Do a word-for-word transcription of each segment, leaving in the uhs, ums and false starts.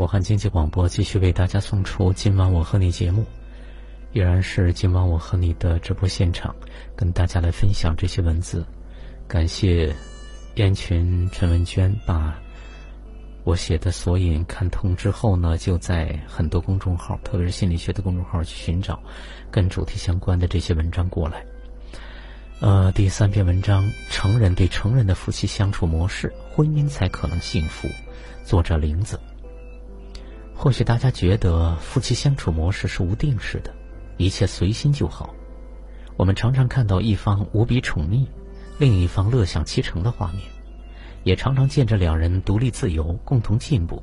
武汉经济广播继续为大家送出今晚我和你节目，依然是今晚我和你的直播现场，跟大家来分享这些文字。感谢燕群陈文娟把我写的索引看通之后呢，就在很多公众号，特别是心理学的公众号去寻找跟主题相关的这些文章过来。呃，第三篇文章，成人对成人的夫妻相处模式，婚姻才可能幸福，作者玲子。或许大家觉得夫妻相处模式是无定式的，一切随心就好。我们常常看到一方无比宠溺，另一方乐享其成的画面，也常常见着两人独立自由，共同进步，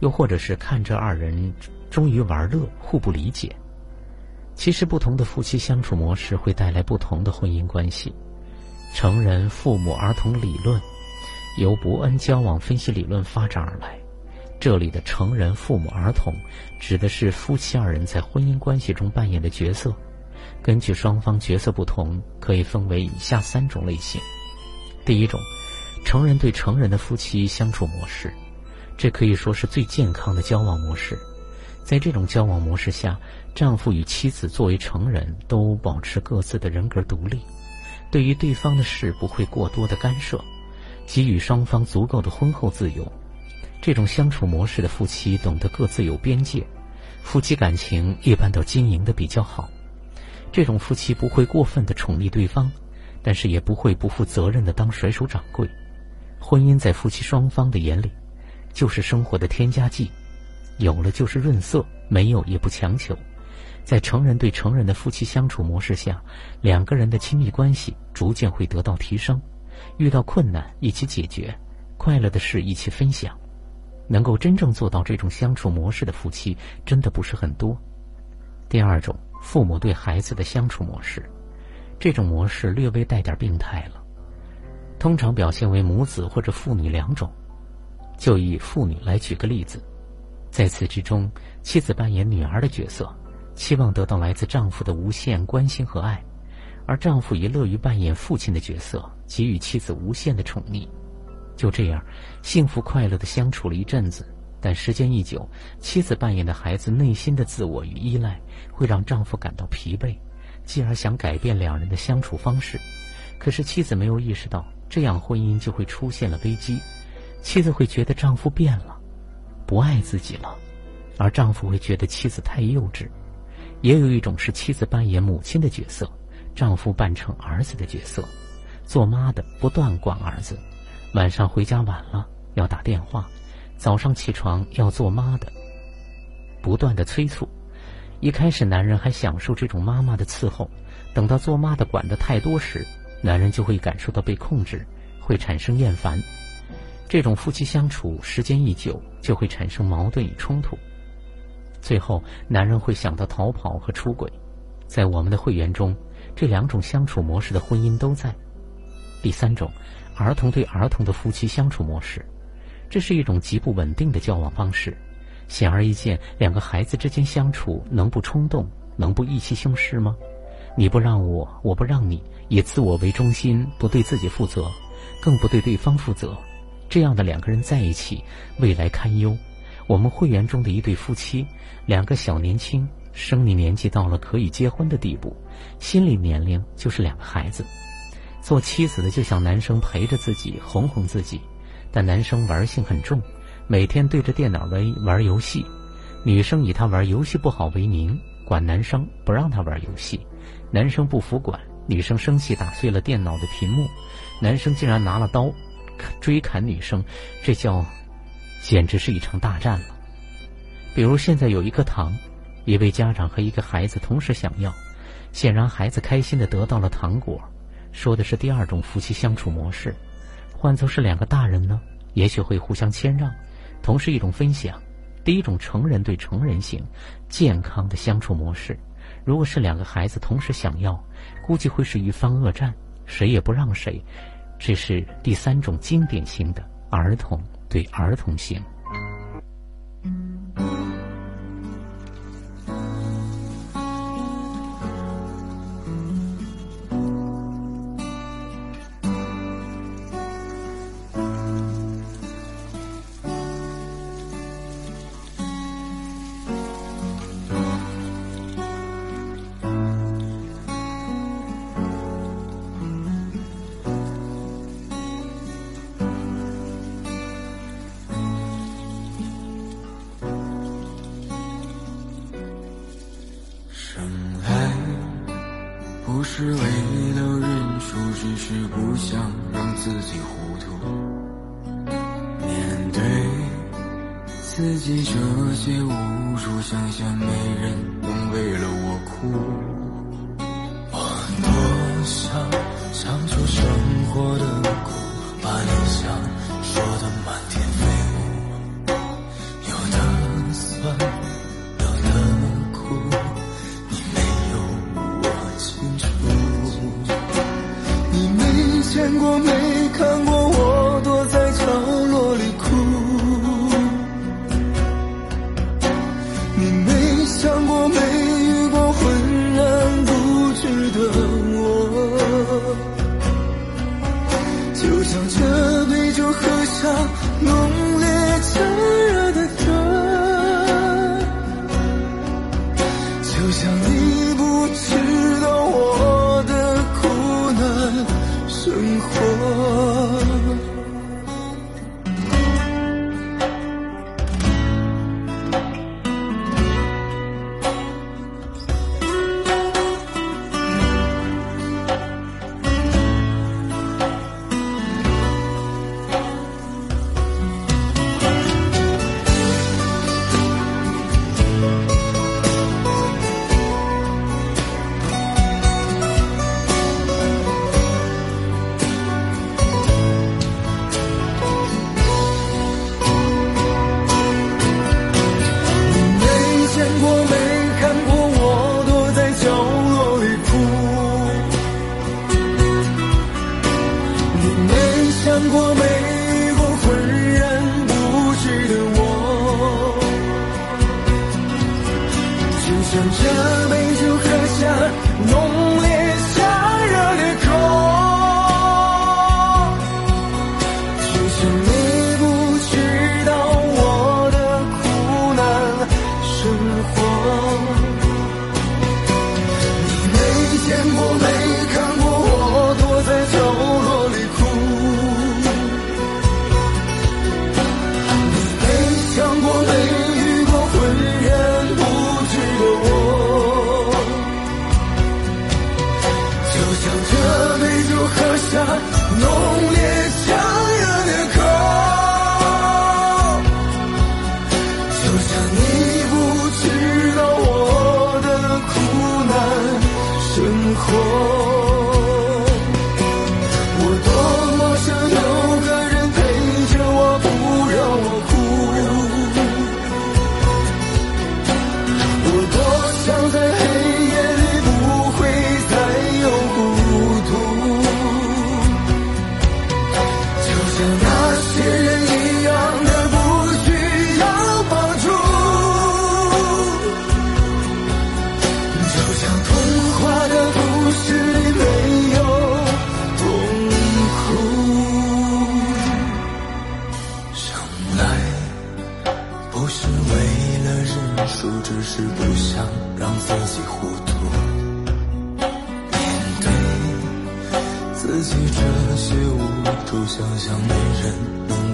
又或者是看着二人终于玩乐，互不理解。其实不同的夫妻相处模式会带来不同的婚姻关系。成人、父母、儿童理论由伯恩交往分析理论发展而来，这里的成人、父母、儿童指的是夫妻二人在婚姻关系中扮演的角色。根据双方角色不同，可以分为以下三种类型。第一种，成人对成人的夫妻相处模式，这可以说是最健康的交往模式。在这种交往模式下，丈夫与妻子作为成人都保持各自的人格独立，对于对方的事不会过多的干涉，给予双方足够的婚后自由。这种相处模式的夫妻懂得各自有边界，夫妻感情一般都经营的比较好。这种夫妻不会过分的宠溺对方，但是也不会不负责任的当甩手掌柜。婚姻在夫妻双方的眼里就是生活的添加剂，有了就是润色，没有也不强求。在成人对成人的夫妻相处模式下，两个人的亲密关系逐渐会得到提升，遇到困难一起解决，快乐的事一起分享。能够真正做到这种相处模式的夫妻真的不是很多。第二种，父母对孩子的相处模式，这种模式略微带点病态了，通常表现为母子或者父女两种。就以父女来举个例子，在此之中，妻子扮演女儿的角色，期望得到来自丈夫的无限关心和爱，而丈夫也乐于扮演父亲的角色，给予妻子无限的宠溺。就这样幸福快乐地相处了一阵子，但时间一久，妻子扮演的孩子内心的自我与依赖会让丈夫感到疲惫，继而想改变两人的相处方式。可是妻子没有意识到，这样婚姻就会出现了危机。妻子会觉得丈夫变了，不爱自己了，而丈夫会觉得妻子太幼稚。也有一种是妻子扮演母亲的角色，丈夫扮成儿子的角色，做妈的不断管儿子，晚上回家晚了要打电话，早上起床要做妈的不断的催促。一开始男人还享受这种妈妈的伺候，等到做妈的管得太多时，男人就会感受到被控制，会产生厌烦。这种夫妻相处时间一久，就会产生矛盾与冲突，最后男人会想到逃跑和出轨。在我们的会员中，这两种相处模式的婚姻都在。第三种，儿童对儿童的夫妻相处模式，这是一种极不稳定的交往方式。显而易见，两个孩子之间相处能不冲动，能不意气用事吗？你不让我，我不让你，以自我为中心，不对自己负责，更不对对方负责。这样的两个人在一起，未来堪忧。我们会员中的一对夫妻，两个小年轻，生理年纪到了可以结婚的地步，心理年龄就是两个孩子。做妻子的就想男生陪着自己，哄哄自己，但男生玩性很重，每天对着电脑玩玩游戏。女生以他玩游戏不好为名，管男生不让他玩游戏。男生不服管，女生生气打碎了电脑的屏幕，男生竟然拿了刀追砍女生，这叫简直是一场大战了。比如现在有一个糖，一位家长和一个孩子同时想要，显然孩子开心地得到了糖果，说的是第二种夫妻相处模式。换作是两个大人呢，也许会互相谦让，同是一种分享。第一种成人对成人型健康的相处模式，如果是两个孩子同时想要，估计会是一番恶战，谁也不让谁。这是第三种经典型的儿童对儿童型。是为了认输，只是不想让自己糊涂。面对自己这些无助，想想没人能为了我哭。我多想唱出生活的苦，把理想说得满天飞舞。有的酸，有的苦，你没有我清楚。你没见过，没看过，我躲在角落里哭。 想过没遇过浑然不知的我，就像这杯酒喝下浓烈炙热的歌，就像你不知道我的苦难生活。 自己这些无助，想想没人能。